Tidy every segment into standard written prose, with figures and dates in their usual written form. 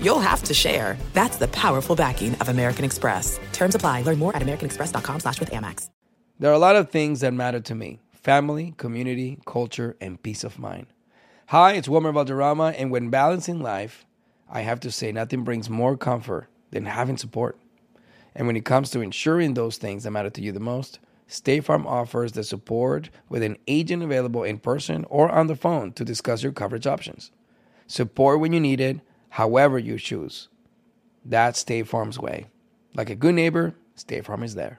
you'll have to share. That's the powerful backing of American Express. Terms apply. Learn more at americanexpress.com/withAmex. There are a lot of things that matter to me. Family, community, culture, and peace of mind. Hi, it's Wilmer Valderrama, and when balancing life, I have to say nothing brings more comfort than having support. And when it comes to ensuring those things that matter to you the most, State Farm offers the support with an agent available in person or on the phone to discuss your coverage options. Support when you need it, however you choose. That's State Farm's way. Like a good neighbor, State Farm is there.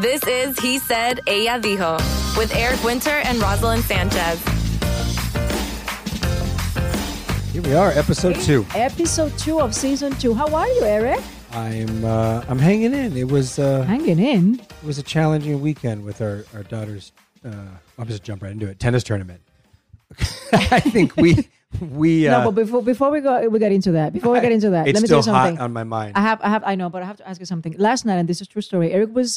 This is He Said, Ella Dijo, with Eric Winter and Rosalind Sanchez. Here we are, episode 2. Episode 2 of season 2. How are you, Eric? I'm hanging in. It was a challenging weekend with our daughter's. I'll just jump right into it. Tennis tournament. I think but before we get into that, let me tell you something. It's still hot on my mind. I have to ask you something. Last night, and this is a true story, Eric was,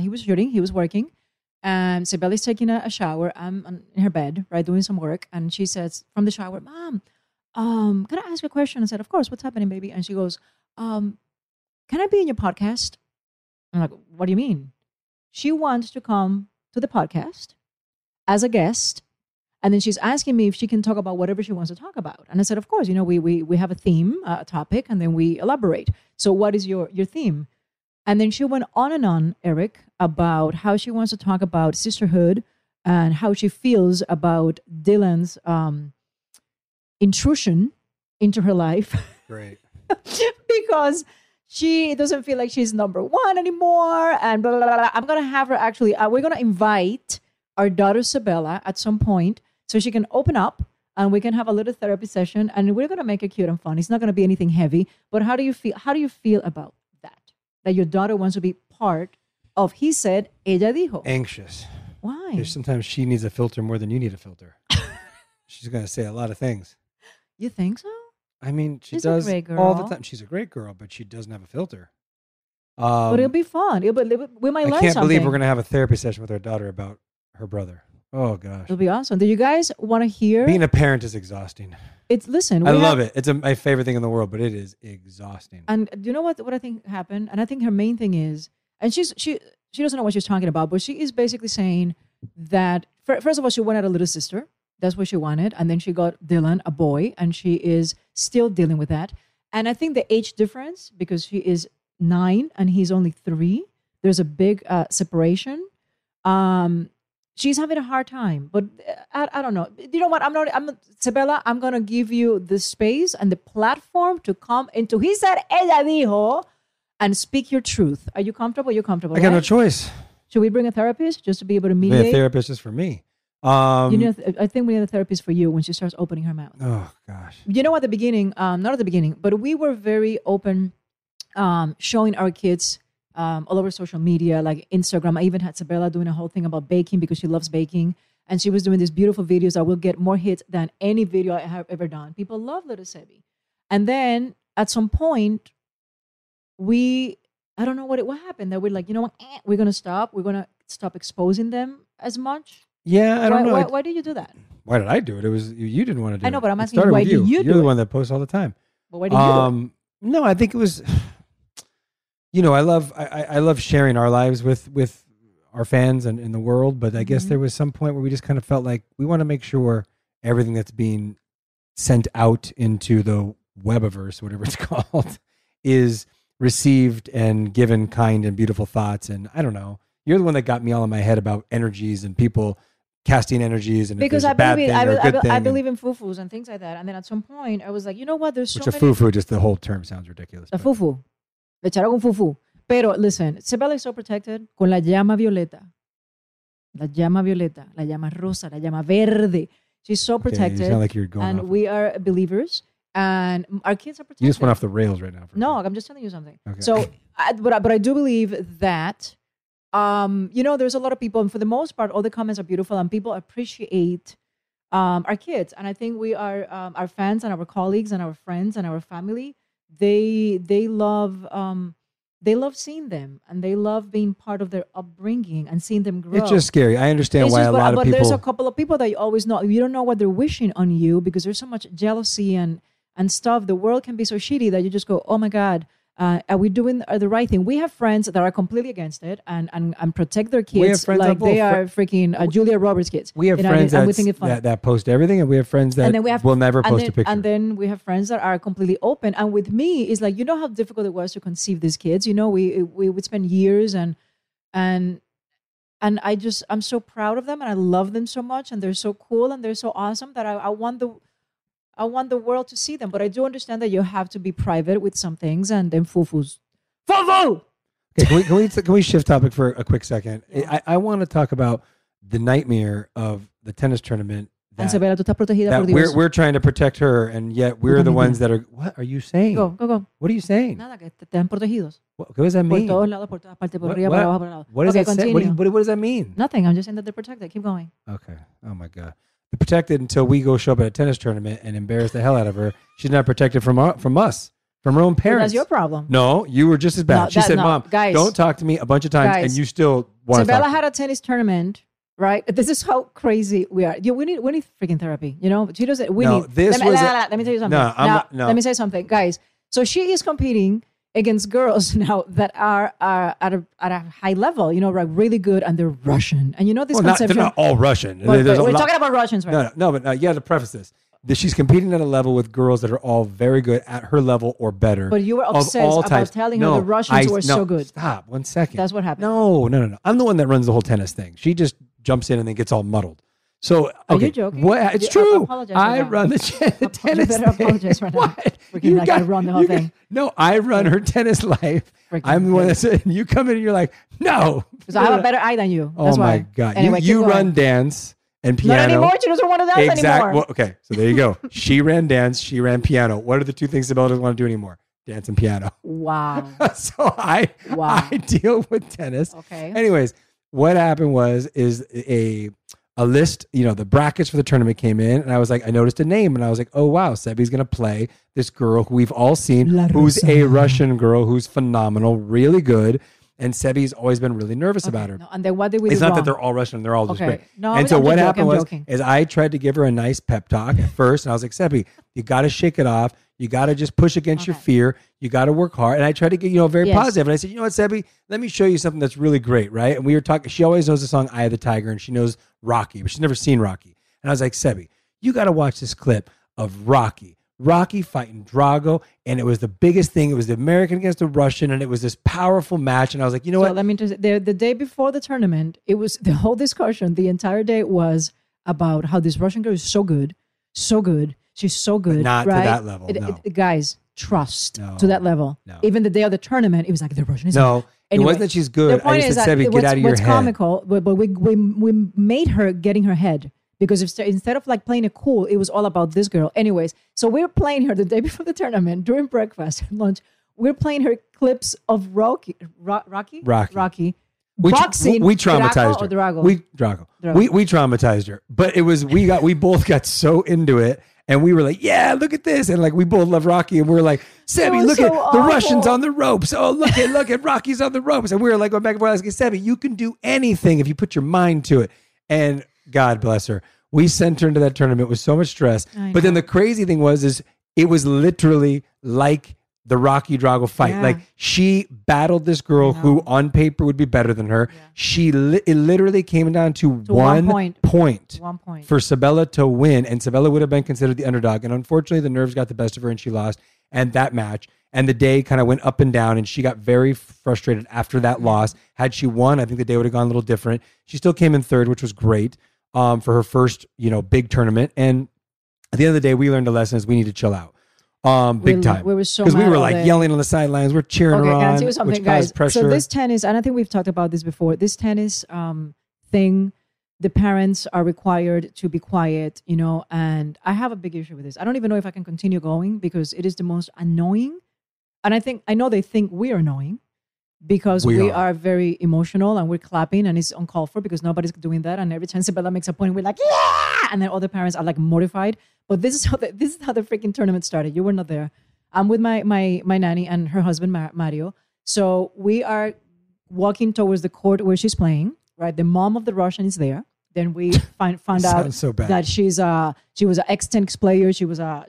he was working, and Sabella's taking a shower. I'm in her bed, right, doing some work, and she says from the shower, "Mom, can I ask you a question?" I said, "Of course, what's happening, baby?" And she goes, "Can I be in your podcast?" I'm like, "What do you mean?" She wants to come to the podcast as a guest. And then she's asking me if she can talk about whatever she wants to talk about. And I said, of course, we have a theme, a topic, and then we elaborate. So what is your theme? And then she went on and on, Eric, about how she wants to talk about sisterhood and how she feels about Dylan's intrusion into her life. Great. Because she doesn't feel like she's number one anymore and blah, blah, blah, blah. I'm going to have her actually, we're going to invite our daughter Sabella at some point, so she can open up and we can have a little therapy session, and we're going to make it cute and fun. It's not going to be anything heavy, but how do you feel about that your daughter wants to be part of He Said, Ella Dijo? Anxious. Why? Because sometimes she needs a filter more than you need a filter. She's going to say a lot of things. You think so? I mean, she's does all the time. She's a great girl, but she doesn't have a filter. But it'll be fun. We might learn something. I can't believe we're going to have a therapy session with our daughter about her brother. Oh gosh, it'll be awesome. Do you guys want to hear? Being a parent is exhausting. Love it. It's my favorite thing in the world, but it is exhausting. And do you know what I think happened? And I think her main thing is, and she doesn't know what she's talking about, but she is basically saying that first of all, she wanted a little sister. That's what she wanted, and then she got Dylan, a boy, and she is still dealing with that. And I think the age difference, because she is 9 and he's only 3, there's a big separation. She's having a hard time, but I don't know. You know what? Sabella, I'm going to give you the space and the platform to come into He Said, Ella Dijo, and speak your truth. Are you comfortable? You're comfortable, I got no choice. Should we bring a therapist just to be able to mediate? A therapist is for me. I think we need a therapist for you when she starts opening her mouth. Oh, gosh. You know, not at the beginning, but we were very open, showing our kids all over social media, like Instagram. I even had Sabella doing a whole thing about baking because she loves baking. And she was doing these beautiful videos that will get more hits than any video I have ever done. People love Little Sebi. And then at some point, we I don't know what happened. That we're like, you know what, we're going to stop. We're going to stop exposing them as much. Yeah, I don't know. Why did you do that? Why did I do it? It was you didn't want to do it. I know, but I'm asking why did you do it? You're the one that posts all the time. But why did you do it? No, I think it was, you know, I love sharing our lives with our fans and in the world, but I guess there was some point where we just kind of felt like we want to make sure everything that's being sent out into the webiverse, whatever it's called, is received and given kind and beautiful thoughts. And I don't know, you're the one that got me all in my head about energies and people casting energies and because I believe in fufus and things like that. And then at some point I was like, you know what? There's so many. Which a fufu, just the whole term sounds ridiculous. A fufu. Le echaron un fufu. Pero listen, Sabella is so protected con la llama violeta. La llama violeta, la llama rosa, la llama verde. She's so protected. Okay, you sound like you're going and we are believers and our kids are protected. You just went off the rails right now. No, I'm just telling you something. Okay. So, but I do believe that, you know, there's a lot of people and for the most part, all the comments are beautiful and people appreciate our kids. And I think we are, our fans and our colleagues and our friends and our family, they love seeing them and they love being part of their upbringing and seeing them grow. It's just scary. I understand why a lot of people... But there's a couple of people that you always know. You don't know what they're wishing on you because there's so much jealousy and stuff. The world can be so shitty that you just go, oh my God, are we doing the right thing? We have friends that are completely against it and protect their kids. We have friends like they are freaking Julia Roberts kids. We have friends that post everything and we have friends that will never post a picture. And then we have friends that are completely open. And with me, it's like, you know how difficult it was to conceive these kids? You know, we would spend years and I'm so proud of them and I love them so much and they're so cool and they're so awesome that I want the world to see them, but I do understand that you have to be private with some things and then fufus. Fufu! Okay, can we shift topic for a quick second? Yeah. I want to talk about the nightmare of the tennis tournament. That we're trying to protect her, and yet we're the ones that are... What are you saying? Go. What are you saying? Nada, que estén protegidos. What does that mean? What does that mean? Nothing. I'm just saying that they're protected. Keep going. Okay. Oh, my God. Protected until we go show up at a tennis tournament and embarrass the hell out of her. She's not protected from us, from her own parents. Well, that's your problem. No, you were just as bad. No, she said, Mom, guys, don't talk to me a bunch of times, guys, and you still want to talk. Sabella had a tennis tournament, right? This is how crazy we are. Yeah, we need freaking therapy. You know, she doesn't. Let me tell you something. Let me say something, guys. So she is competing against girls now that are at a high level, you know, like really good, and they're Russian. And you know this conception. They're not all Russian. We're talking about Russians right now. No, but you have to preface this. She's competing at a level with girls that are all very good at her level or better. But you were obsessed about telling her the Russians were so good. Stop, one second. That's what happened. No. I'm the one that runs the whole tennis thing. She just jumps in and then gets all muddled. So, okay. Are you joking? What? It's true. I run the tennis. You better apologize right now. I run the whole thing. No, I run her tennis life. I'm the one that's in. You come in and you're like, no. Because I have a better eye than you. That's why. My God. Anyway, you run dance and piano. Not anymore. She doesn't want to dance anymore. Well, okay, so there you go. She ran dance. She ran piano. What are the two things Sabella doesn't want to do anymore? Dance and piano. Wow. So I deal with tennis. Okay. Anyways, what happened was a list, you know, the brackets for the tournament came in, and I was like, I noticed a name, and I was like, oh, wow, Sebby's going to play this girl who we've all seen, who's a Russian girl who's phenomenal, really good, and Sebby's always been really nervous about her. No, and then what did we do wrong? It's not that they're all Russian, they're all just great. No, and so what happened was, is I tried to give her a nice pep talk at first, and I was like, Sebby, you got to shake it off. You got to just push against your fear. You got to work hard. And I tried to get, you know, very positive. And I said, you know what, Sebby, let me show you something that's really great, right? And we were talking, she always knows the song Eye of the Tiger and she knows Rocky, but she's never seen Rocky. And I was like, Sebby, you got to watch this clip of Rocky fighting Drago. And it was the biggest thing. It was the American against the Russian. And it was this powerful match. And I was like, you know what? Let me just, the day before the tournament, it was the whole discussion, the entire day was about how this Russian girl is so good. She's so good, but not to that level, no. Guys, trust to that level. No. Even the day of the tournament, it was like the Russian is no. Anyway, it wasn't that she's good. The point is that what's comical, but we made her getting her head because instead of like playing it cool, it was all about this girl. Anyways, so we're playing her the day before the tournament during breakfast and lunch. We're playing her clips of Rocky. Boxing. We traumatized her. Drago? Drago. We traumatized her, but it was we both got so into it, and we were like, yeah, look at this, and like we both love Rocky, and we were like, Sebby, look at awful. The Russians on the ropes. Oh, look at Rocky's on the ropes, and we were like going back and forth asking Sebby, you can do anything if you put your mind to it, and God bless her. We sent her into that tournament with so much stress, but then the crazy thing was it was literally like the Rocky Drago fight. Yeah. Like she battled this girl who on paper would be better than her. Yeah. It literally came down to one point for Sabella to win. And Sabella would have been considered the underdog. And unfortunately the nerves got the best of her and she lost. And that match and the day kind of went up and down, and she got very frustrated after that loss. Had she won, I think the day would have gone a little different. She still came in third, which was great for her first, big tournament. And at the end of the day, we learned a lesson is we need to chill out. Big time. We were so because we were like yelling on the sidelines. We're cheering her on. Can I tell you something, guys? Pressure. So this tennis, and I think we've talked about this before. This tennis thing, the parents are required to be quiet, And I have a big issue with this. I don't even know if I can continue going because it is the most annoying. And I know they think we are annoying because we are very emotional and we're clapping and it's uncalled for because nobody's doing that. And every time Sabella makes a point, we're like, yeah! And then all the parents are like mortified. But this is how the freaking tournament started. You were not there. I'm with my nanny and her husband, Mario. So we are walking towards the court where she's playing, right? The mom of the Russian is there. Then we found out that she was an ex-tennis player. She was a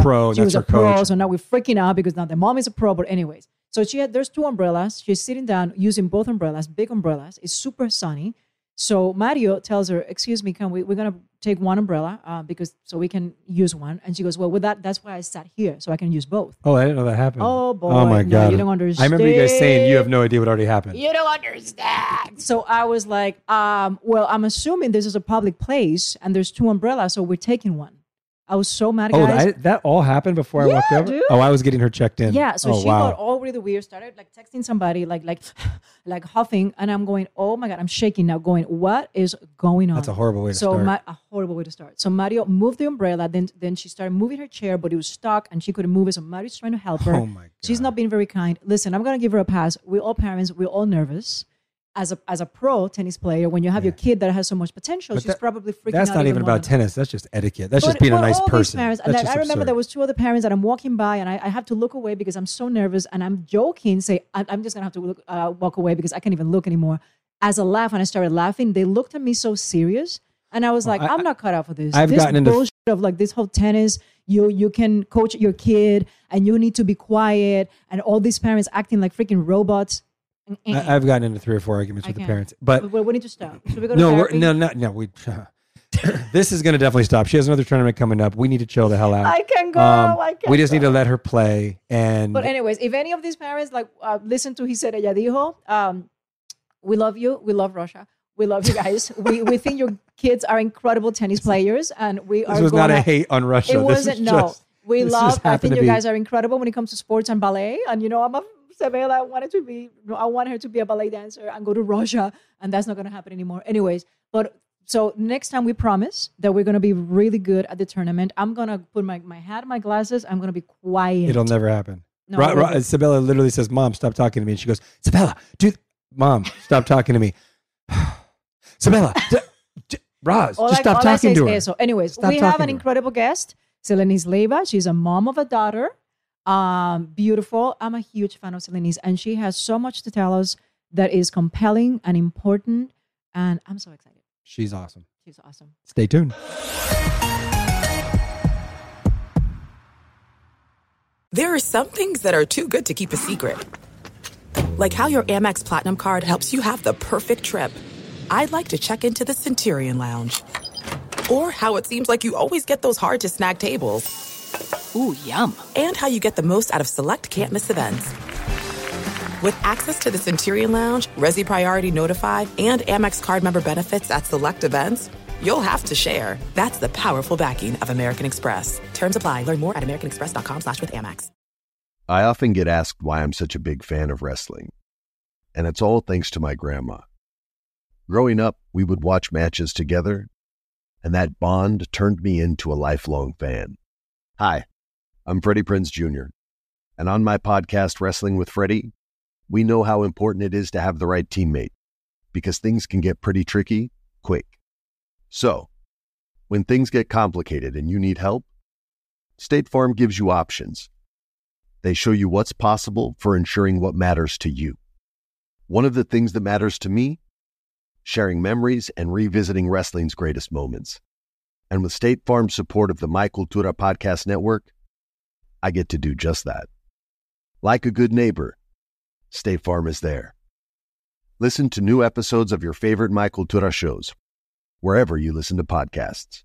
pro. She was a pro. So now we're freaking out because now the mom is a pro. But anyways, so there's two umbrellas. She's sitting down using both umbrellas, big umbrellas. It's super sunny. So Mario tells her, excuse me, we're going to take one umbrella so we can use one. And she goes, well, with that's why I sat here, so I can use both. Oh, I didn't know that happened. Oh, boy. Oh, my God. You don't understand. I remember you guys saying you have no idea what already happened. You don't understand. So I was like, I'm assuming this is a public place and there's two umbrellas, so we're taking one. I was so mad, guys. That all happened before I walked over? Dude. Oh, I was getting her checked in. Yeah, so she got all really weird, started like texting somebody, like huffing, and I'm going, oh my God, I'm shaking now, going, what is going on? That's a horrible way to start. A horrible way to start. So Mario moved the umbrella, then she started moving her chair, but it was stuck, and she couldn't move it, so Mario's trying to help her. Oh my God. She's not being very kind. Listen, I'm going to give her a pass. We're all parents. We're all nervous. As a pro tennis player, when you have your kid that has so much potential, she's probably freaking out. That's not even about tennis. That's just etiquette. That's just being a nice person. Parents, and I remember there was two other parents that I'm walking by, and I have to look away because I'm so nervous. And I'm joking, say I'm just gonna have to walk away because I can't even look anymore. As a laugh, and I started laughing, they looked at me so serious, and I was like, I'm not cut out for this. This gotten bullshit into of like this whole tennis. You can coach your kid, and you need to be quiet, and all these parents acting like freaking robots. I've gotten into 3 or 4 arguments with the parents, but we need to stop. Should we go to therapy? No. This is going to definitely stop. She has another tournament coming up. We need to chill the hell out. I can go. We just need to let her play. But anyways, if any of these parents listen to He Said, Ella Dijo, we love you. We love Russia. We love you guys. we think your kids are incredible tennis players, and this was not a hate on Russia. It wasn't. I think you guys are incredible when it comes to sports and ballet, and I'm a. Sabella, I want her to be a ballet dancer and go to Russia, and that's not going to happen anymore. Anyways, but so next time we promise that we're going to be really good at the tournament. I'm going to put my hat, my glasses. I'm going to be quiet. It'll never happen. No, Sabella literally says, Mom, stop talking to me. And she goes, Sabella, Mom, stop talking to me. Sabella, just stop talking to her. So anyways, we have an incredible guest, Selenis Leyva. She's a mom of a daughter. Beautiful. I'm a huge fan of Selenis, and she has so much to tell us that is compelling and important, and I'm so excited. She's awesome. Stay tuned. There are some things that are too good to keep a secret, like how your Amex Platinum card helps you have the perfect trip. I'd like to check into the Centurion Lounge, or how it seems like you always get those hard to snag tables. Ooh, yum. And how you get the most out of select can't-miss events. With access to the Centurion Lounge, Resi Priority Notified, and Amex card member benefits at select events, you'll have to share. That's the powerful backing of American Express. Terms apply. Learn more at americanexpress.com/withAmex. I often get asked why I'm such a big fan of wrestling. And it's all thanks to my grandma. Growing up, we would watch matches together, and that bond turned me into a lifelong fan. Hi, I'm Freddie Prinze Jr., and on my podcast, Wrestling with Freddie, we know how important it is to have the right teammate, because things can get pretty tricky quick. So, when things get complicated and you need help, State Farm gives you options. They show you what's possible for ensuring what matters to you. One of the things that matters to me, sharing memories and revisiting wrestling's greatest moments. And with State Farm's support of the My Cultura Podcast Network, I get to do just that. Like a good neighbor, State Farm is there. Listen to new episodes of your favorite My Cultura shows, wherever you listen to podcasts.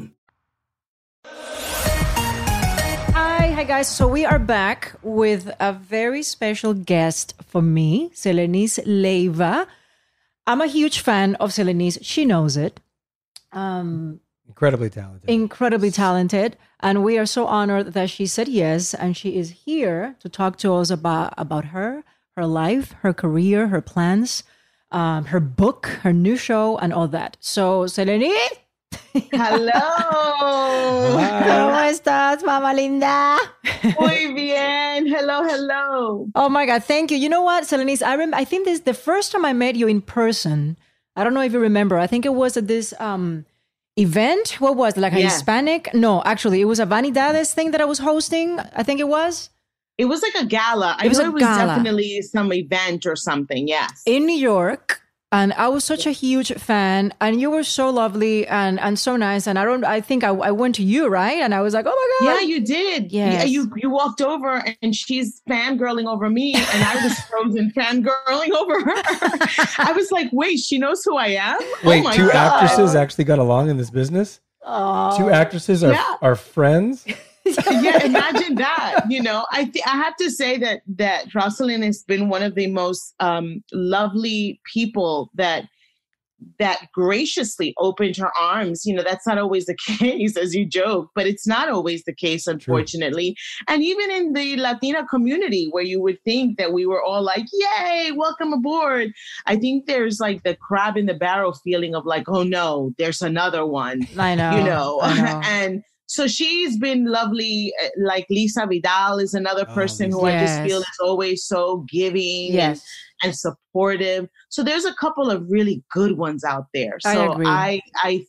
Hi guys. So we are back with a very special guest for me, Selenis Leyva. I'm a huge fan of Selenis. She knows it. Incredibly talented. And we are so honored that she said yes. And she is here to talk to us about her life, her career, her plans, her book, her new show, and all that. So Selenis. Hello. ¿Cómo estás, mamá linda? Muy bien. Hello. Oh my God, thank you. You know what, Selenis? I think this is the first time I met you in person. I don't know if you remember. I think it was at this event. What was it? Like a Hispanic? No, actually, it was a Vanidades thing that I was hosting. I think it was. It was like a gala. It was definitely some event or something. Yes. In New York. And I was such a huge fan, and you were so lovely and so nice. And I think I went to you, right? And I was like, oh my God. Yeah, you did. Yes. Yeah, you walked over and she's fangirling over me, and I was frozen fangirling over her. I was like, wait, she knows who I am? Wait, oh my God. Actresses actually got along in this business? Oh, two actresses are friends? Yeah, imagine that. You know, I have to say that Rosalind has been one of the most lovely people that graciously opened her arms. You know, that's not always the case, as you joke, but it's not always the case, unfortunately. True. And even in the Latina community, where you would think that we were all like, yay, welcome aboard. I think there's like the crab in the barrel feeling of like, oh no, there's another one. I know. And so she's been lovely. Like Lisa Vidal is another person who I just feel is always so giving and supportive. So there's a couple of really good ones out there. So I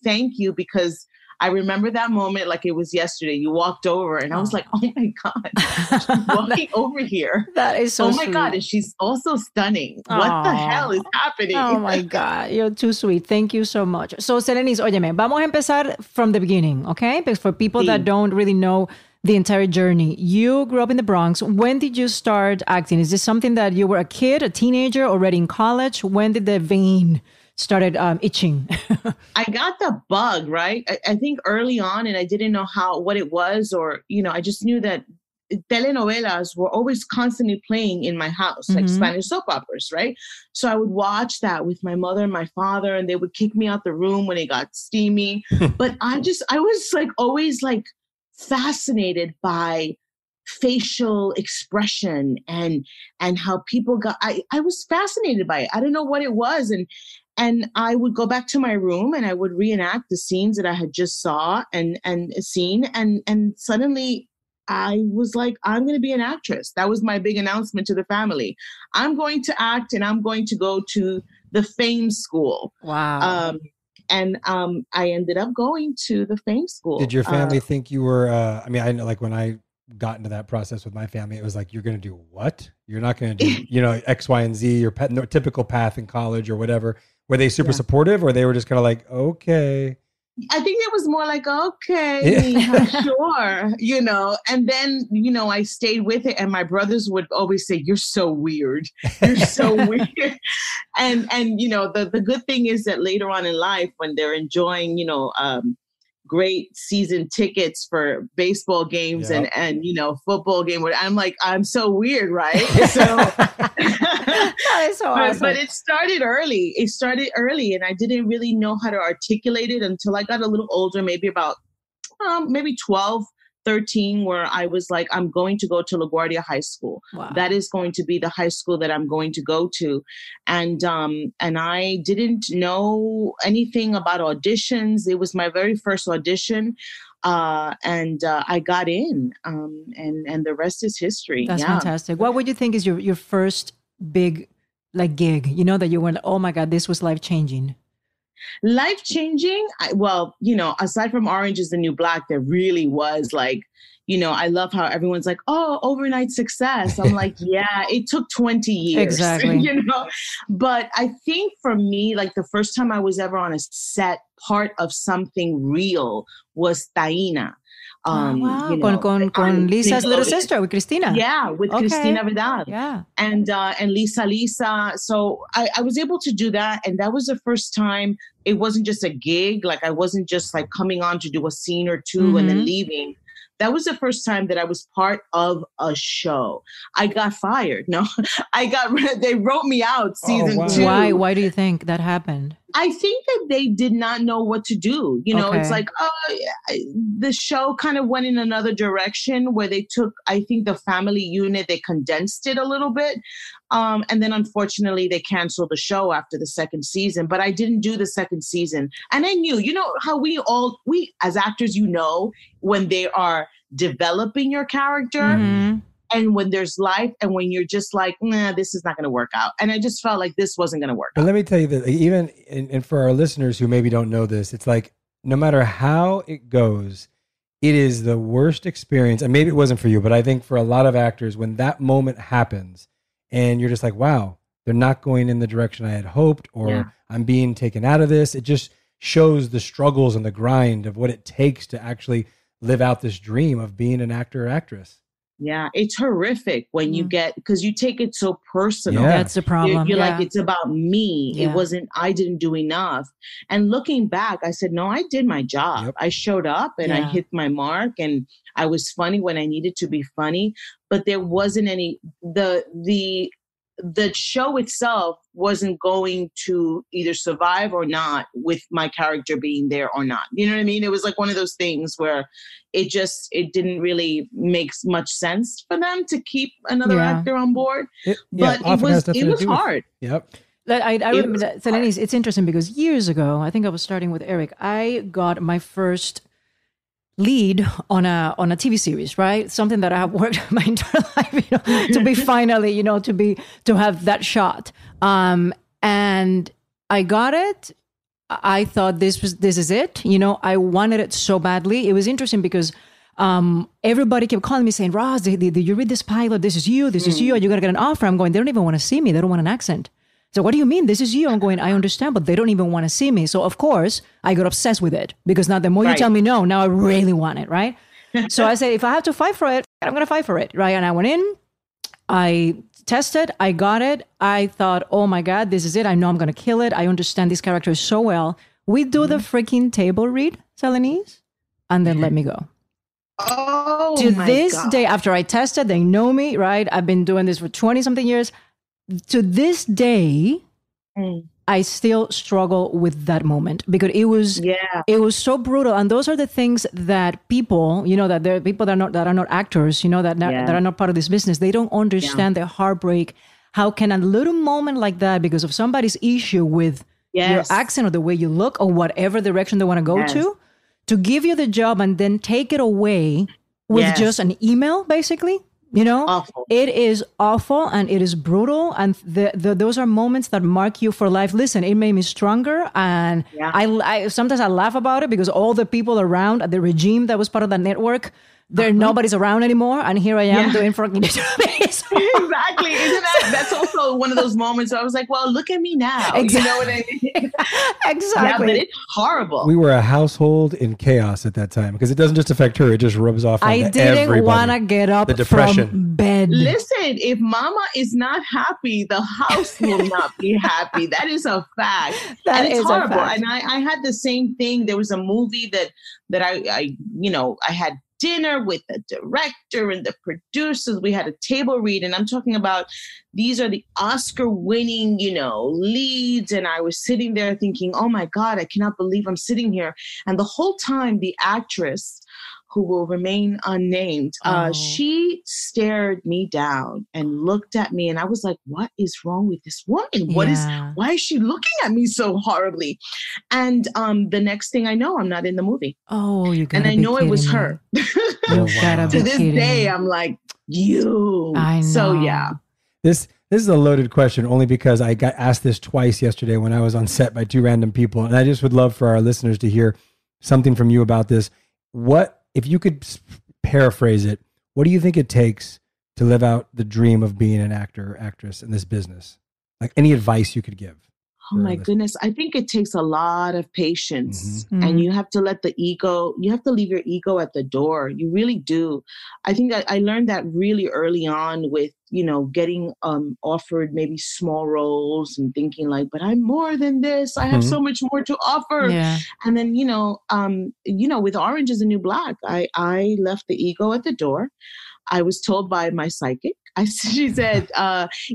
thank you, because I remember that moment like it was yesterday. You walked over and I was like, oh my God, she's walking over here. That is so sweet. Oh my God, and she's also stunning. Aww. What the hell is happening? Oh my God, you're too sweet. Thank you so much. So Selenis, óyeme, vamos a empezar from the beginning, okay? Because for people that don't really know the entire journey, you grew up in the Bronx. When did you start acting? Is this something that you were a kid, a teenager, already in college? When did the vein started itching? I got the bug, right? I think early on, and I didn't know what it was, or, you know, I just knew that telenovelas were always constantly playing in my house, like Spanish soap operas, right? So I would watch that with my mother and my father, and they would kick me out the room when it got steamy. But I was like always like fascinated by facial expression and how people got, I was fascinated by it. I didn't know what it was. And I would go back to my room and I would reenact the scenes that I had just saw and seen. And suddenly I was like, I'm going to be an actress. That was my big announcement to the family. I'm going to act and I'm going to go to the Fame School. Wow. I ended up going to the Fame School. Did your family think you were, I mean, I know like when I got into that process with my family. It was like, you're going to do what? You're not going to do, you know, X, Y, and Z, your typical path in college or whatever. Were they super supportive, or they were just kind of like, okay? I think it was more like, okay, sure, you know. And then, you know, I stayed with it, and my brothers would always say, you're so weird. You're so weird. And you know, the good thing is that later on in life, when they're enjoying, you know, great season tickets for baseball games and, you know, football game, where I'm like, I'm so weird, right? Awesome. But it started early. It started early, and I didn't really know how to articulate it until I got a little older, maybe about maybe 12, 13, where I was like, I'm going to go to LaGuardia High School. Wow. That is going to be the high school that I'm going to go to. And I didn't know anything about auditions. It was my very first audition. And I got in, and the rest is history. That's fantastic. What would you think is your first big, like, gig, you know, that you went, oh my God, this was life-changing? Life-changing? Well, you know, aside from Orange is the New Black, there really was, like, you know, I love how everyone's like, oh, overnight success. I'm like, yeah, it took 20 years, exactly. You know? But I think for me, like, the first time I was ever on a set part of something real was Taina. You know, con Lisa's little sister, with Christina. Yeah, with Christina Vidal. Yeah. And Lisa. So I was able to do that. And that was the first time it wasn't just a gig. Like, I wasn't just like coming on to do a scene or two and then leaving. That was the first time that I was part of a show. I got fired. No, they wrote me out season two. Why do you think that happened? I think that they did not know what to do. You know, it's like, the show kind of went in another direction, where they took, I think, the family unit, they condensed it a little bit. And then, unfortunately, they canceled the show after the second season. But I didn't do the second season. And I knew, you know, how we as actors, you know, when they are developing your character. Mm-hmm. And when there's life, and when you're just like, nah, this is not going to work out. And I just felt like this wasn't going to work out. But let me tell you that, even, and for our listeners who maybe don't know this, it's like, no matter how it goes, it is the worst experience. And maybe it wasn't for you, but I think for a lot of actors, when that moment happens and you're just like, wow, they're not going in the direction I had hoped, or I'm being taken out of this. It just shows the struggles and the grind of what it takes to actually live out this dream of being an actor or actress. Yeah, it's horrific when you get, because you take it so personal. Yeah. That's the problem. You're like, it's about me. Yeah. It wasn't, I didn't do enough. And looking back, I said, no, I did my job. Yep. I showed up and I hit my mark, and I was funny when I needed to be funny. But there wasn't any, the show itself wasn't going to either survive or not with my character being there or not. You know what I mean? It was like one of those things where it didn't really make much sense for them to keep another actor on board. It was hard. Yep. I remember that, Selenis, it's interesting because years ago, I think I was starting with Eric, I got my first lead on a TV series, right? Something that I have worked my entire life, you know, to be finally, you know, to have that shot. And I got it. I thought this is it. You know, I wanted it so badly. It was interesting because everybody kept calling me saying, Roz, did you read this pilot? This is you. Are you going to get an offer? I'm going, they don't even want to see me. They don't want an accent. So what do you mean? This is you. I'm going, I understand, but they don't even want to see me. So of course I got obsessed with it, because now the more you tell me no, now I really want it. Right. So I said, if I have to fight for it, I'm going to fight for it. Right. And I went in, I tested, I got it. I thought, oh my God, this is it. I know I'm going to kill it. I understand this character so well. We do the freaking table read, Selenis, and then let me go. Oh, to this day, after I tested, they know me, right? I've been doing this for 20 something years. To this day, I still struggle with that moment, because it was so brutal. And those are the things that people, you know, that there are people that are not actors, you know, that are not part of this business. They don't understand the heartbreak. How can a little moment like that, because of somebody's issue with your accent or the way you look or whatever direction they want to go to give you the job and then take it away with just an email, basically? You know, awful. It is awful, and it is brutal. And those are moments that mark you for life. Listen, it made me stronger. And I sometimes I laugh about it, because all the people around at the regime that was part of that network there nobody's around anymore, and here I am doing fucking exactly. Isn't that's also one of those moments where I was like, well, look at me now. Exactly. You know what I mean? Exactly. Yeah, but it's horrible. We were a household in chaos at that time because it doesn't just affect her, it just rubs off on everybody. I didn't want to get up from bed. Listen, if mama is not happy, the house will not be happy. That is a fact. That and it's horrible. And I had the same thing. There was a movie that I you know, I had dinner with the director and the producers. We had a table read, and I'm talking about these are the Oscar-winning, you know, leads. And I was sitting there thinking, oh my God, I cannot believe I'm sitting here. And the whole time, the actress, who will remain unnamed, she stared me down and looked at me, and I was like, what is wrong with this woman? Why is she looking at me so horribly? And the next thing I know, I'm not in the movie. Oh, you gotta be kidding. And I know it was her. To this day, I'm like, you. I know. So yeah. This is a loaded question only because I got asked this twice yesterday when I was on set by two random people. And I just would love for our listeners to hear something from you about this. If you could paraphrase it, what do you think it takes to live out the dream of being an actor or actress in this business? Like any advice you could give? Oh my goodness. I think it takes a lot of patience and you have to leave your ego at the door. You really do. I think I learned that really early on with, you know, getting offered maybe small roles and thinking like, but I'm more than this. I have so much more to offer. Yeah. And then, you know, with Orange is the New Black, I left the ego at the door. I was told by my psychic, she said,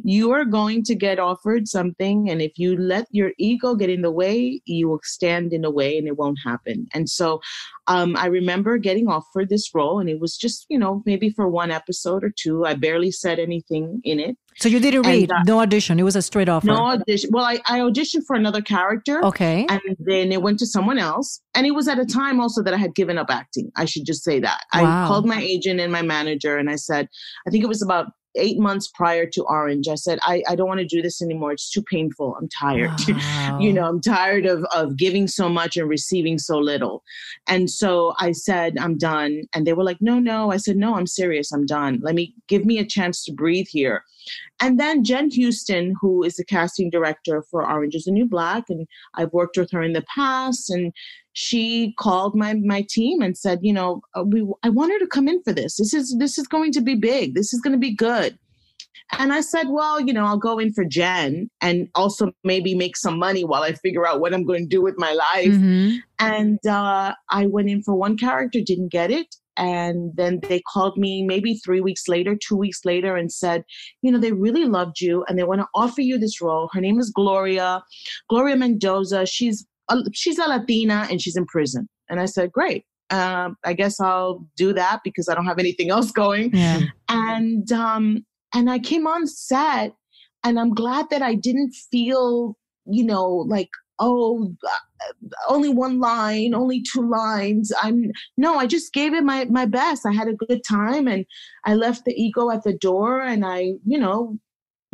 you are going to get offered something. And if you let your ego get in the way, you will stand in the way and it won't happen. And so I remember getting offered this role, and it was just, you know, maybe for one episode or two. I barely said anything in it. So you didn't read, no audition. It was a straight offer. No audition. Well, I auditioned for another character. Okay. And then it went to someone else. And it was at a time also that I had given up acting. I should just say that. Wow. I called my agent and my manager and I said, I think it was about 8 months prior to Orange, I said, I don't want to do this anymore. It's too painful. I'm tired. Wow. You know, I'm tired of giving so much and receiving so little. And so I said, I'm done. And they were like, no. I said, no, I'm serious. I'm done. Give me a chance to breathe here. And then Jen Houston, who is the casting director for Orange is the New Black, and I've worked with her in the past, and she called my team and said, you know, I want her to come in for this. This is going to be big. This is going to be good. And I said, well, you know, I'll go in for Jen and also maybe make some money while I figure out what I'm going to do with my life. Mm-hmm. And I went in for one character, didn't get it. And then they called me maybe 2 weeks later and said, you know, they really loved you and they want to offer you this role. Her name is Gloria Mendoza. She's a Latina and she's in prison. And I said, great. I guess I'll do that because I don't have anything else going. Yeah. And I came on set, and I'm glad that I didn't feel, you know, like, oh, only one line, only two lines. I just gave it my best. I had a good time, and I left the ego at the door, and I, you know,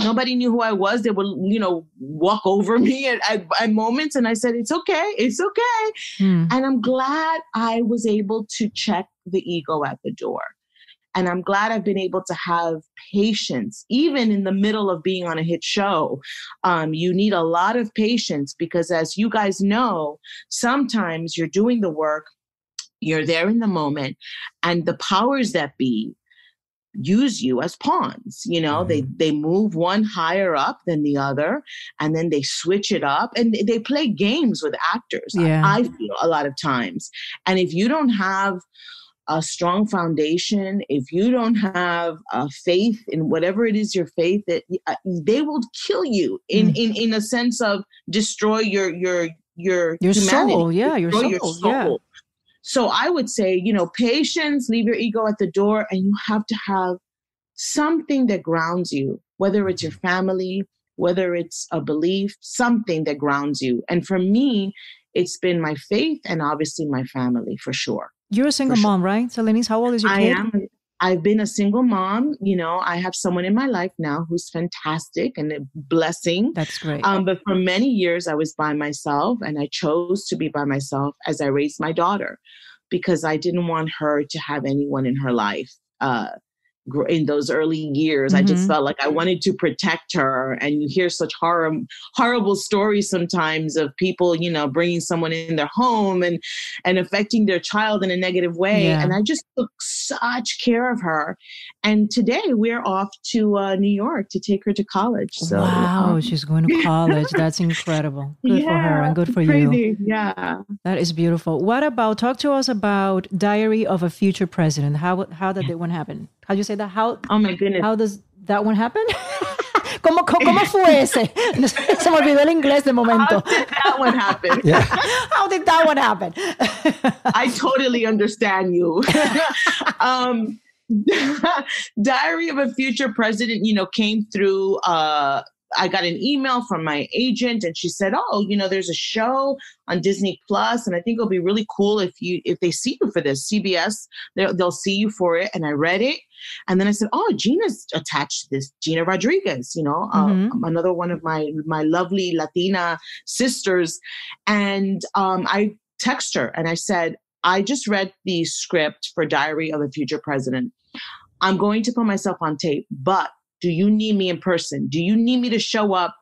nobody knew who I was. They would, you know, walk over me at moments. And I said, it's okay. Mm. And I'm glad I was able to check the ego at the door. And I'm glad I've been able to have patience, even in the middle of being on a hit show. You need a lot of patience because, as you guys know, sometimes you're doing the work, you're there in the moment, and the powers that be use you as pawns. You know, they move one higher up than the other, and then they switch it up, and they play games with actors. Yeah. I feel a lot of times. And if you don't have a strong foundation, if you don't have a faith in whatever it is your faith, that they will kill you in a sense of destroy your humanity, soul. Yeah, your soul. Yeah. So I would say, you know, patience, leave your ego at the door, and you have to have something that grounds you, whether it's your family, whether it's a belief, something that grounds you. And for me, it's been my faith and obviously my family for sure. You're a single mom, right? Selenis, how old is your kid? I am. I've been a single mom. You know, I have someone in my life now who's fantastic and a blessing. That's great. But for many years, I was by myself, and I chose to be by myself as I raised my daughter. because I didn't want her to have anyone in her life in those early years. Mm-hmm. I just felt like I wanted to protect her. And you hear such horrible stories sometimes of people, you know, bringing someone in their home and affecting their child in a negative way. Yeah. And I just took such care of her. And today we're off to New York to take her to college. So, wow, she's going to college. That's incredible. Good for her and good for you. Yeah. That is beautiful. What about, talk to us about Diary of a Future President. How did that one happen? How'd you say that? Oh my goodness. How does that one happen? ¿Cómo fue ese? Se me olvidó el inglés de momento. How did that one happen? Yeah. How did that one happen? I totally understand you. Diary of a Future President, you know, came through, I got an email from my agent and she said, oh, you know, there's a show on Disney Plus and I think it'll be really cool if they see you for this. CBS, they'll see you for it. And I read it. And then I said, oh, Gina's attached to this, Gina Rodriguez, you know, another one of my lovely Latina sisters. And I text her and I said, I just read the script for Diary of a Future President. I'm going to put myself on tape, but do you need me in person? Do you need me to show up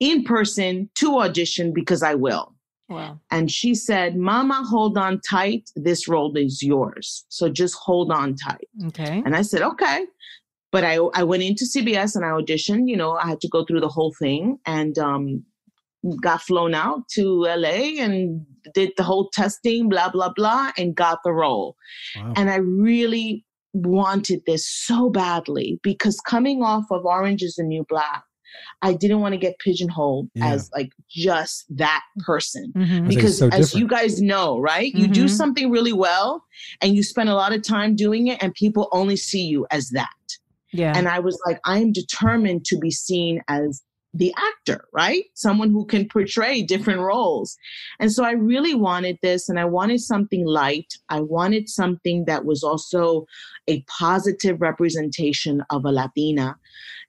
in person to audition? Because I will. Wow. And she said, Mama, hold on tight. This role is yours. So just hold on tight. Okay. And I said, okay. But I went into CBS and I auditioned. You know, I had to go through the whole thing and got flown out to LA and did the whole testing, blah, blah, blah, and got the role. Wow. And I really wanted this so badly because coming off of Orange is the New Black, I didn't want to get pigeonholed as like just that person because so as you guys know, right, you do something really well and you spend a lot of time doing it and people only see you as that. Yeah. And I was like, I am determined to be seen as the actor, right? Someone who can portray different roles. And so I really wanted this and I wanted something light. I wanted something that was also a positive representation of a Latina.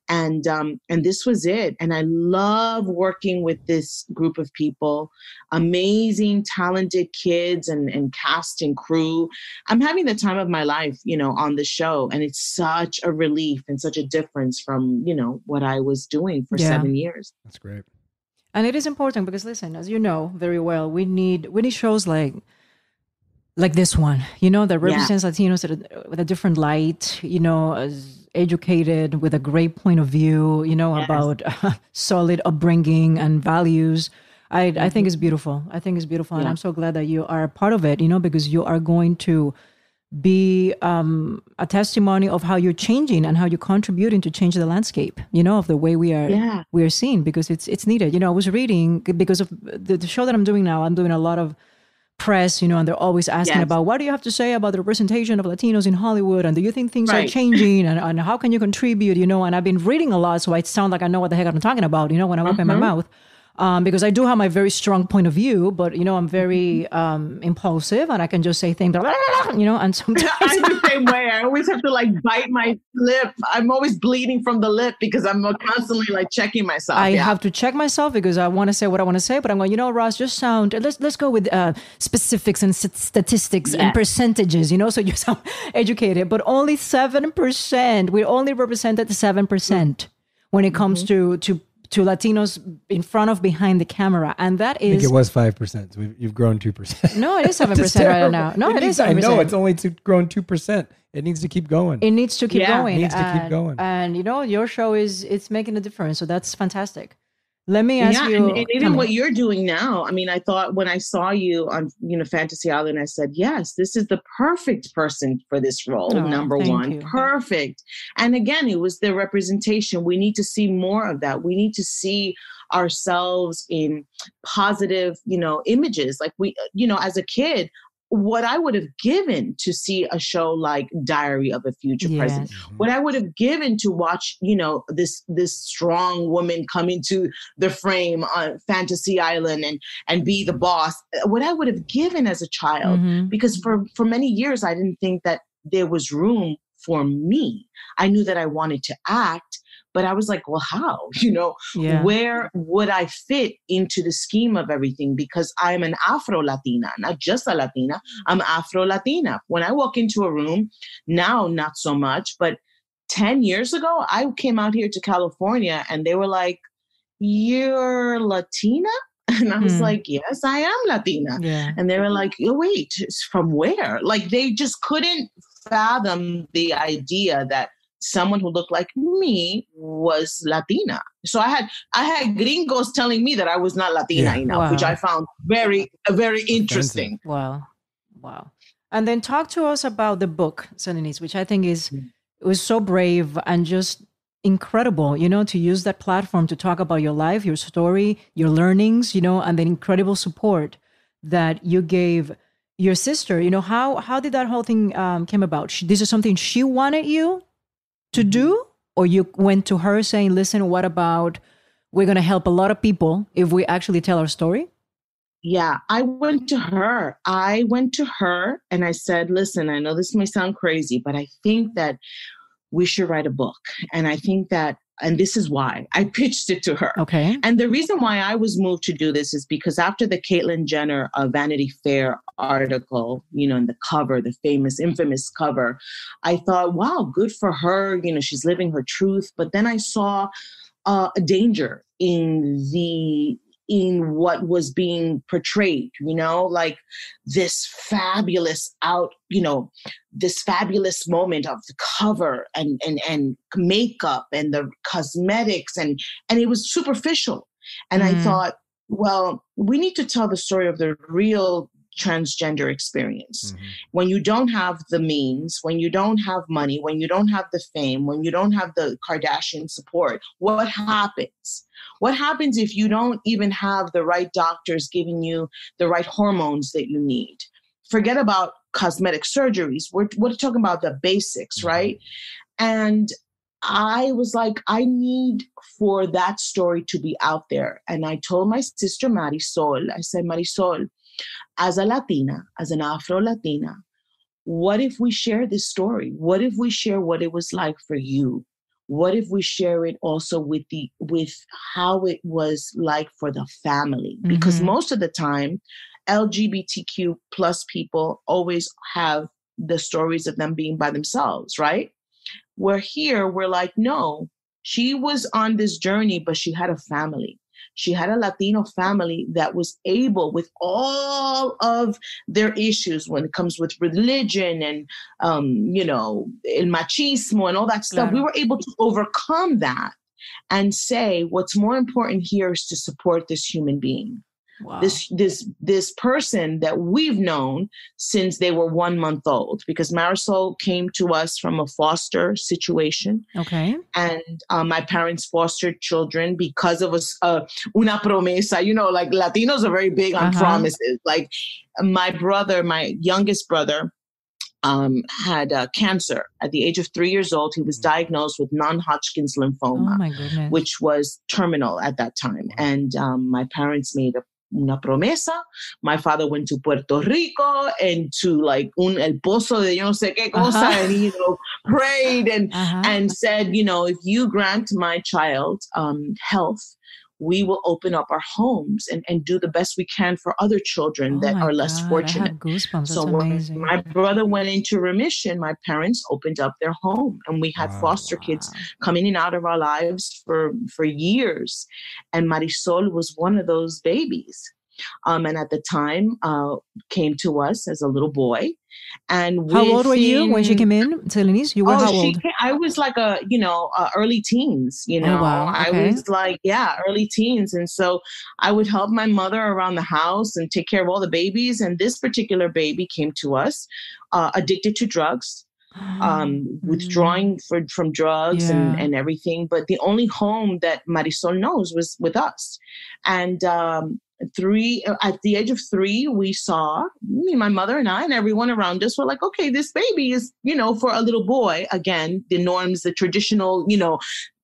And this was it. And I love working with this group of people, amazing, talented kids and cast and crew. I'm having the time of my life, you know, on the show. And it's such a relief and such a difference from, you know, what I was doing for 7 years. That's great. And it is important because listen, as you know very well, we need shows like this one, you know, that represents Latinos with a different light, you know, as educated with a great point of view, you know, about solid upbringing and values. I think it's beautiful. And I'm so glad that you are a part of it, you know, because you are going to be a testimony of how you're changing and how you're contributing to change the landscape, you know, of the way we are seen because it's needed. You know, I was reading because of the show that I'm doing now, I'm doing a lot of press, you know, and they're always asking about what do you have to say about the representation of Latinos in Hollywood and do you think things are changing and how can you contribute, you know, and I've been reading a lot so I sound like I know what the heck I'm talking about, you know, when I open my mouth because I do have my very strong point of view but, you know, I'm very impulsive and I can just say things, you know, and sometimes I'm the same way. I always have to like bite my lip. I'm always bleeding from the lip because I'm constantly like checking myself. I have to check myself because I want to say what I want to say, but I'm going, you know, Ross, just sound, let's go with specifics and statistics and percentages, you know, so you sound educated, but only 7%, we only represented 7% when it comes to Latinos in front of behind the camera. And that is... I think it was 5%. So you've grown 2%. No, it is 7% right now. No, it is 7%. I know, it's only grown 2%. It needs to keep going. It needs to keep going. And you know, your show it's making a difference. So that's fantastic. Let me ask you... And even what you're doing now, I mean, I thought when I saw you on, you know, Fantasy Island, I said, yes, this is the perfect person for this role, number one. You. Perfect. And again, it was the representation. We need to see more of that. We need to see ourselves in positive, you know, images. Like we, you know, as a kid, what I would have given to see a show like Diary of a Future President, what I would have given to watch, you know, this strong woman come into the frame on Fantasy Island and be the boss, what I would have given as a child, because for many years, I didn't think that there was room for me. I knew that I wanted to act, But I was like, well, how? You know, where would I fit into the scheme of everything? Because I'm an Afro-Latina, not just a Latina. I'm Afro-Latina. When I walk into a room, now not so much, but 10 years ago, I came out here to California and they were like, you're Latina? And I was like, yes, I am Latina. Yeah. And they were like, oh, wait, from where? Like, they just couldn't fathom the idea that someone who looked like me was Latina. So I had gringos telling me that I was not Latina enough, which I found very, very interesting. Wow. And then talk to us about the book, Selenis, which I think is, it was so brave and just incredible, you know, to use that platform to talk about your life, your story, your learnings, you know, and the incredible support that you gave your sister. You know, how did that whole thing came about? This is something she wanted you to do, or you went to her saying, listen, what about, we're going to help a lot of people if we actually tell our story? Yeah, I went to her. And I said, listen, I know this may sound crazy, but I think that we should write a book. And I think that, and this is why I pitched it to her. Okay. And the reason why I was moved to do this is because after the Caitlyn Jenner Vanity Fair article, you know, and the cover, the famous, infamous cover, I thought, wow, good for her. You know, she's living her truth. But then I saw a danger in in what was being portrayed, you know, like this fabulous this fabulous moment of the cover and makeup and the cosmetics and it was superficial. And I thought, well, we need to tell the story of the real transgender experience. When you don't have the means, when you don't have money, when you don't have the fame, when you don't have the Kardashian support, what happens? What happens if you don't even have the right doctors giving you the right hormones that you need? Forget about cosmetic surgeries. We're talking about the basics, right? And I was like, I need for that story to be out there. And I told my sister Marisol, I said, Marisol, as a Latina, as an Afro-Latina, what if we share this story? What if we share what it was like for you? What if we share it also with how it was like for the family? Because most of the time, LGBTQ plus people always have the stories of them being by themselves, right? We're here, we're like, no, she was on this journey, but she had a family. She had a Latino family that was able, with all of their issues when it comes with religion and, el machismo and all that stuff, we were able to overcome that and say, what's more important here is to support this human being. Wow. This person that we've known since they were 1 month old, because Marisol came to us from a foster situation. Okay. And my parents fostered children because of una promesa, you know, like Latinos are very big on promises. Like my youngest brother, had cancer at the age of 3 years old. He was diagnosed with non-Hodgkin's lymphoma, which was terminal at that time. And my parents made una promesa. My father went to Puerto Rico and to like el pozo de yo no sé qué cosa, and he prayed and said, you know, if you grant my child health, we will open up our homes and do the best we can for other children that are less fortunate. So when my brother went into remission, my parents opened up their home and we had foster kids come in and out of our lives for years. And Marisol was one of those babies. And at the time came to us as a little boy. And how old were you when she came in, Selenis? You were how old? I was like early teens, you know. Oh, wow. Okay. I was like, early teens. And so I would help my mother around the house and take care of all the babies. And this particular baby came to us addicted to drugs, withdrawing from drugs and everything. But the only home that Marisol knows was with us. And, at the age of three, we saw me, my mother and I, and everyone around us were like, okay, this baby is, you know, for a little boy, again, the norms, the traditional,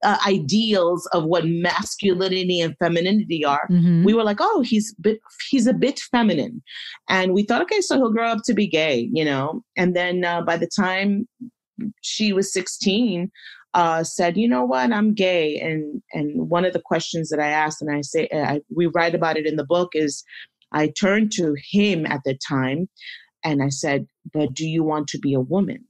ideals of what masculinity and femininity are. We were like, oh, he's a bit feminine. And we thought, okay, so he'll grow up to be gay, you know? And then by the time she was 16, said, you know what, I'm gay. And one of the questions that I asked, and I say, we write about it in the book, is I turned to him at the time and I said, but do you want to be a woman?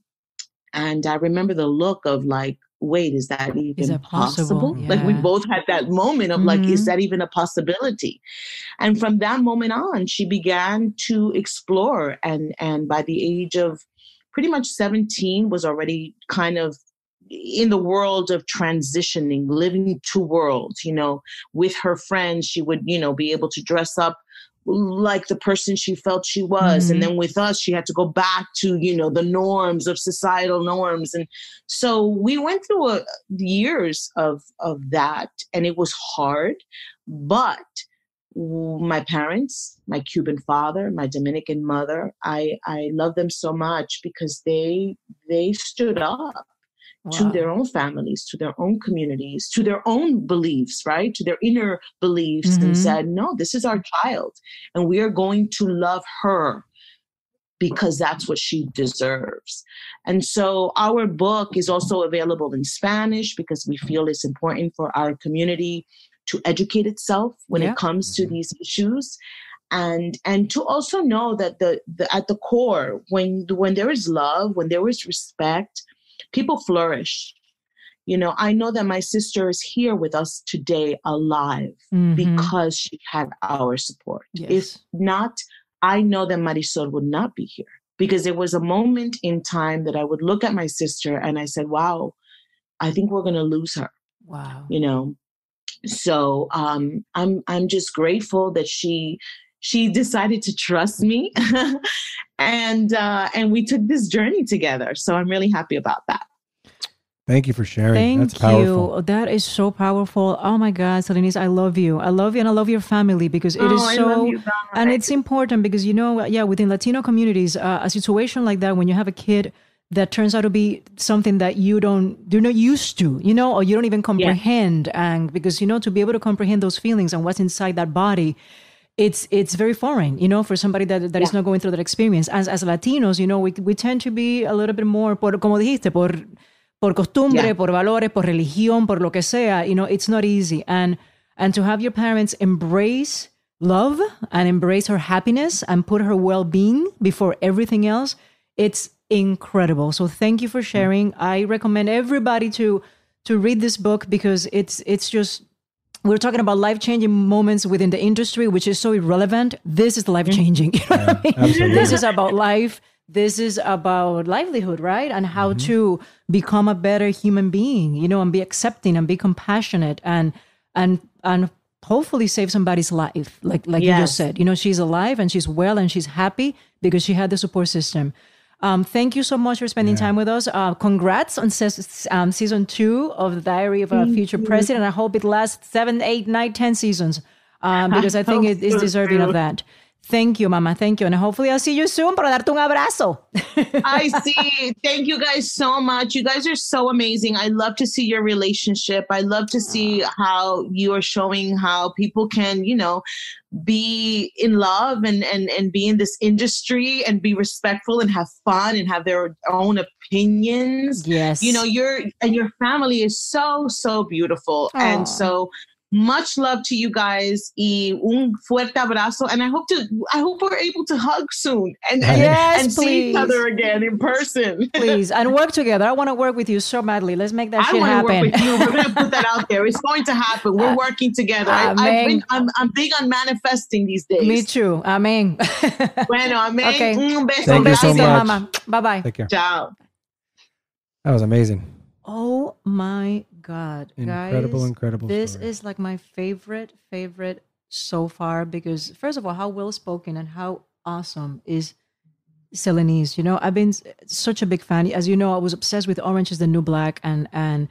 And I remember the look of like, wait, is that even possible? Yeah. Like we both had that moment of like, is that even a possibility? And from that moment on, she began to explore. And by the age of pretty much 17, was already kind of in the world of transitioning, living two worlds, you know, with her friends, she would, you know, be able to dress up like the person she felt she was. And then with us, she had to go back to, you know, the norms of societal norms. And so we went through years of that, and it was hard. But my parents, my Cuban father, my Dominican mother, I love them so much because they stood up. Wow. To their own families, to their own communities, to their own beliefs, right? To their inner beliefs, and said, no, this is our child. And we are going to love her because that's what she deserves. And so our book is also available in Spanish because we feel it's important for our community to educate itself when it comes to these issues. And to also know that at the core, when there is love, when there is respect, people flourish. You know, I know that my sister is here with us today alive because she had our support. Yes. If not, I know that Marisol would not be here because there was a moment in time that I would look at my sister and I said, wow, I think we're going to lose her. Wow. You know, so I'm just grateful that she decided to trust me and we took this journey together. So I'm really happy about that. Thank you for sharing. That's powerful. That is so powerful. Oh my God, Selenis, I love you. I love you and I love your family because it is so, and it's important because, you know, within Latino communities, a situation like that, when you have a kid that turns out to be something that you're not used to, you know, or you don't even comprehend. And because, you know, to be able to comprehend those feelings and what's inside that body, it's very foreign, you know, for somebody that is not going through that experience. As Latinos, you know, we tend to be a little bit more, como dijiste, por costumbre, por valores, por religión, por lo que sea, you know, it's not easy. And to have your parents embrace love and embrace her happiness and put her well-being before everything else, it's incredible. So thank you for sharing. I recommend everybody to read this book because it's just... We're talking about life-changing moments within the industry, which is so irrelevant. This is life-changing. You know what I mean? This is about life. This is about livelihood, right? And how to become a better human being, you know, and be accepting and be compassionate and hopefully save somebody's life. Like you just said, you know, she's alive and she's well and she's happy because she had the support system. Thank you so much for spending time with us. Congrats on season 2 of The Diary of a Future President. I hope it lasts 7, 8, 9, 10 seasons because I think it is deserving of that. Thank you, Mama. Thank you. And hopefully I'll see you soon para darte un abrazo. I see. Thank you guys so much. You guys are so amazing. I love to see your relationship. I love to see how you are showing how people can, you know, be in love and be in this industry and be respectful and have fun and have their own opinions. Yes. You know, your family is so, so beautiful. Aww. And so... much love to you guys. Y un fuerte abrazo. And I hope we're able to hug soon and see each other again in person. Please. And work together. I want to work with you so badly. Let's make that shit happen. I want to work with you. We're going to put that out there. It's going to happen. We're working together. I'm big on manifesting these days. Me too. Amen. Bueno, amen. Okay. Un beso. Thank you so much. Mama. Bye-bye. Take care. Ciao. That was amazing. Oh my God, incredible, guys, incredible this story is like my favorite so far because first of all, how well-spoken and how awesome is Selenis. You know, I've been such a big fan. As you know, I was obsessed with Orange is the New Black and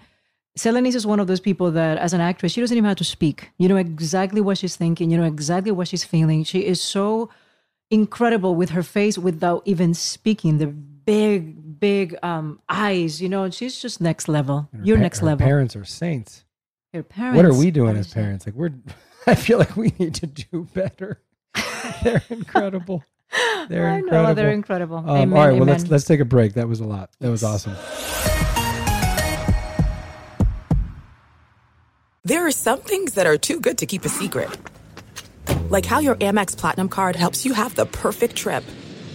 Selenis is one of those people that as an actress, she doesn't even have to speak. You know exactly what she's thinking. You know exactly what she's feeling. She is so incredible with her face without even speaking. The big eyes, you know, she's just next level. You're next level. Her parents are saints. Her parents. What are we doing as parents? Like I feel like we need to do better. They're incredible. I know, they're incredible. Amen, all right, well, let's take a break. That was a lot. That was awesome. There are some things that are too good to keep a secret. Like how your Amex Platinum card helps you have the perfect trip.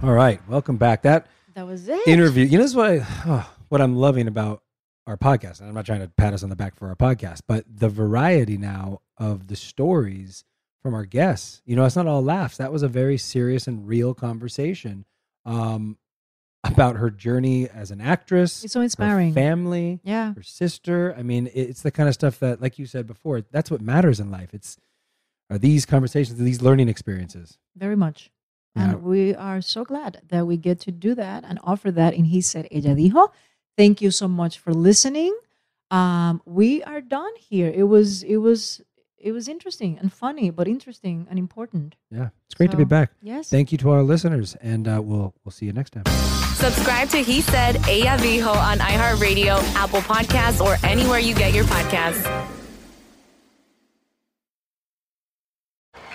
All right, welcome back. That was it. Interview. You know, this is what I'm loving about our podcast, and I'm not trying to pat us on the back for our podcast, but the variety now of the stories from our guests. You know, it's not all laughs. That was a very serious and real conversation about her journey as an actress. It's so inspiring. Her family, yeah, her sister. I mean, it's the kind of stuff that, like you said before, that's what matters in life. Are these conversations, these learning experiences? Very much. And we are so glad that we get to do that and offer that in He Said, Ella Dijo. Thank you so much for listening. We are done here. It was interesting and funny, but interesting and important. Yeah, it's great to be back. Yes. Thank you to our listeners, and we'll see you next time. Subscribe to He Said, Ella Dijo on iHeartRadio, Apple Podcasts, or anywhere you get your podcasts.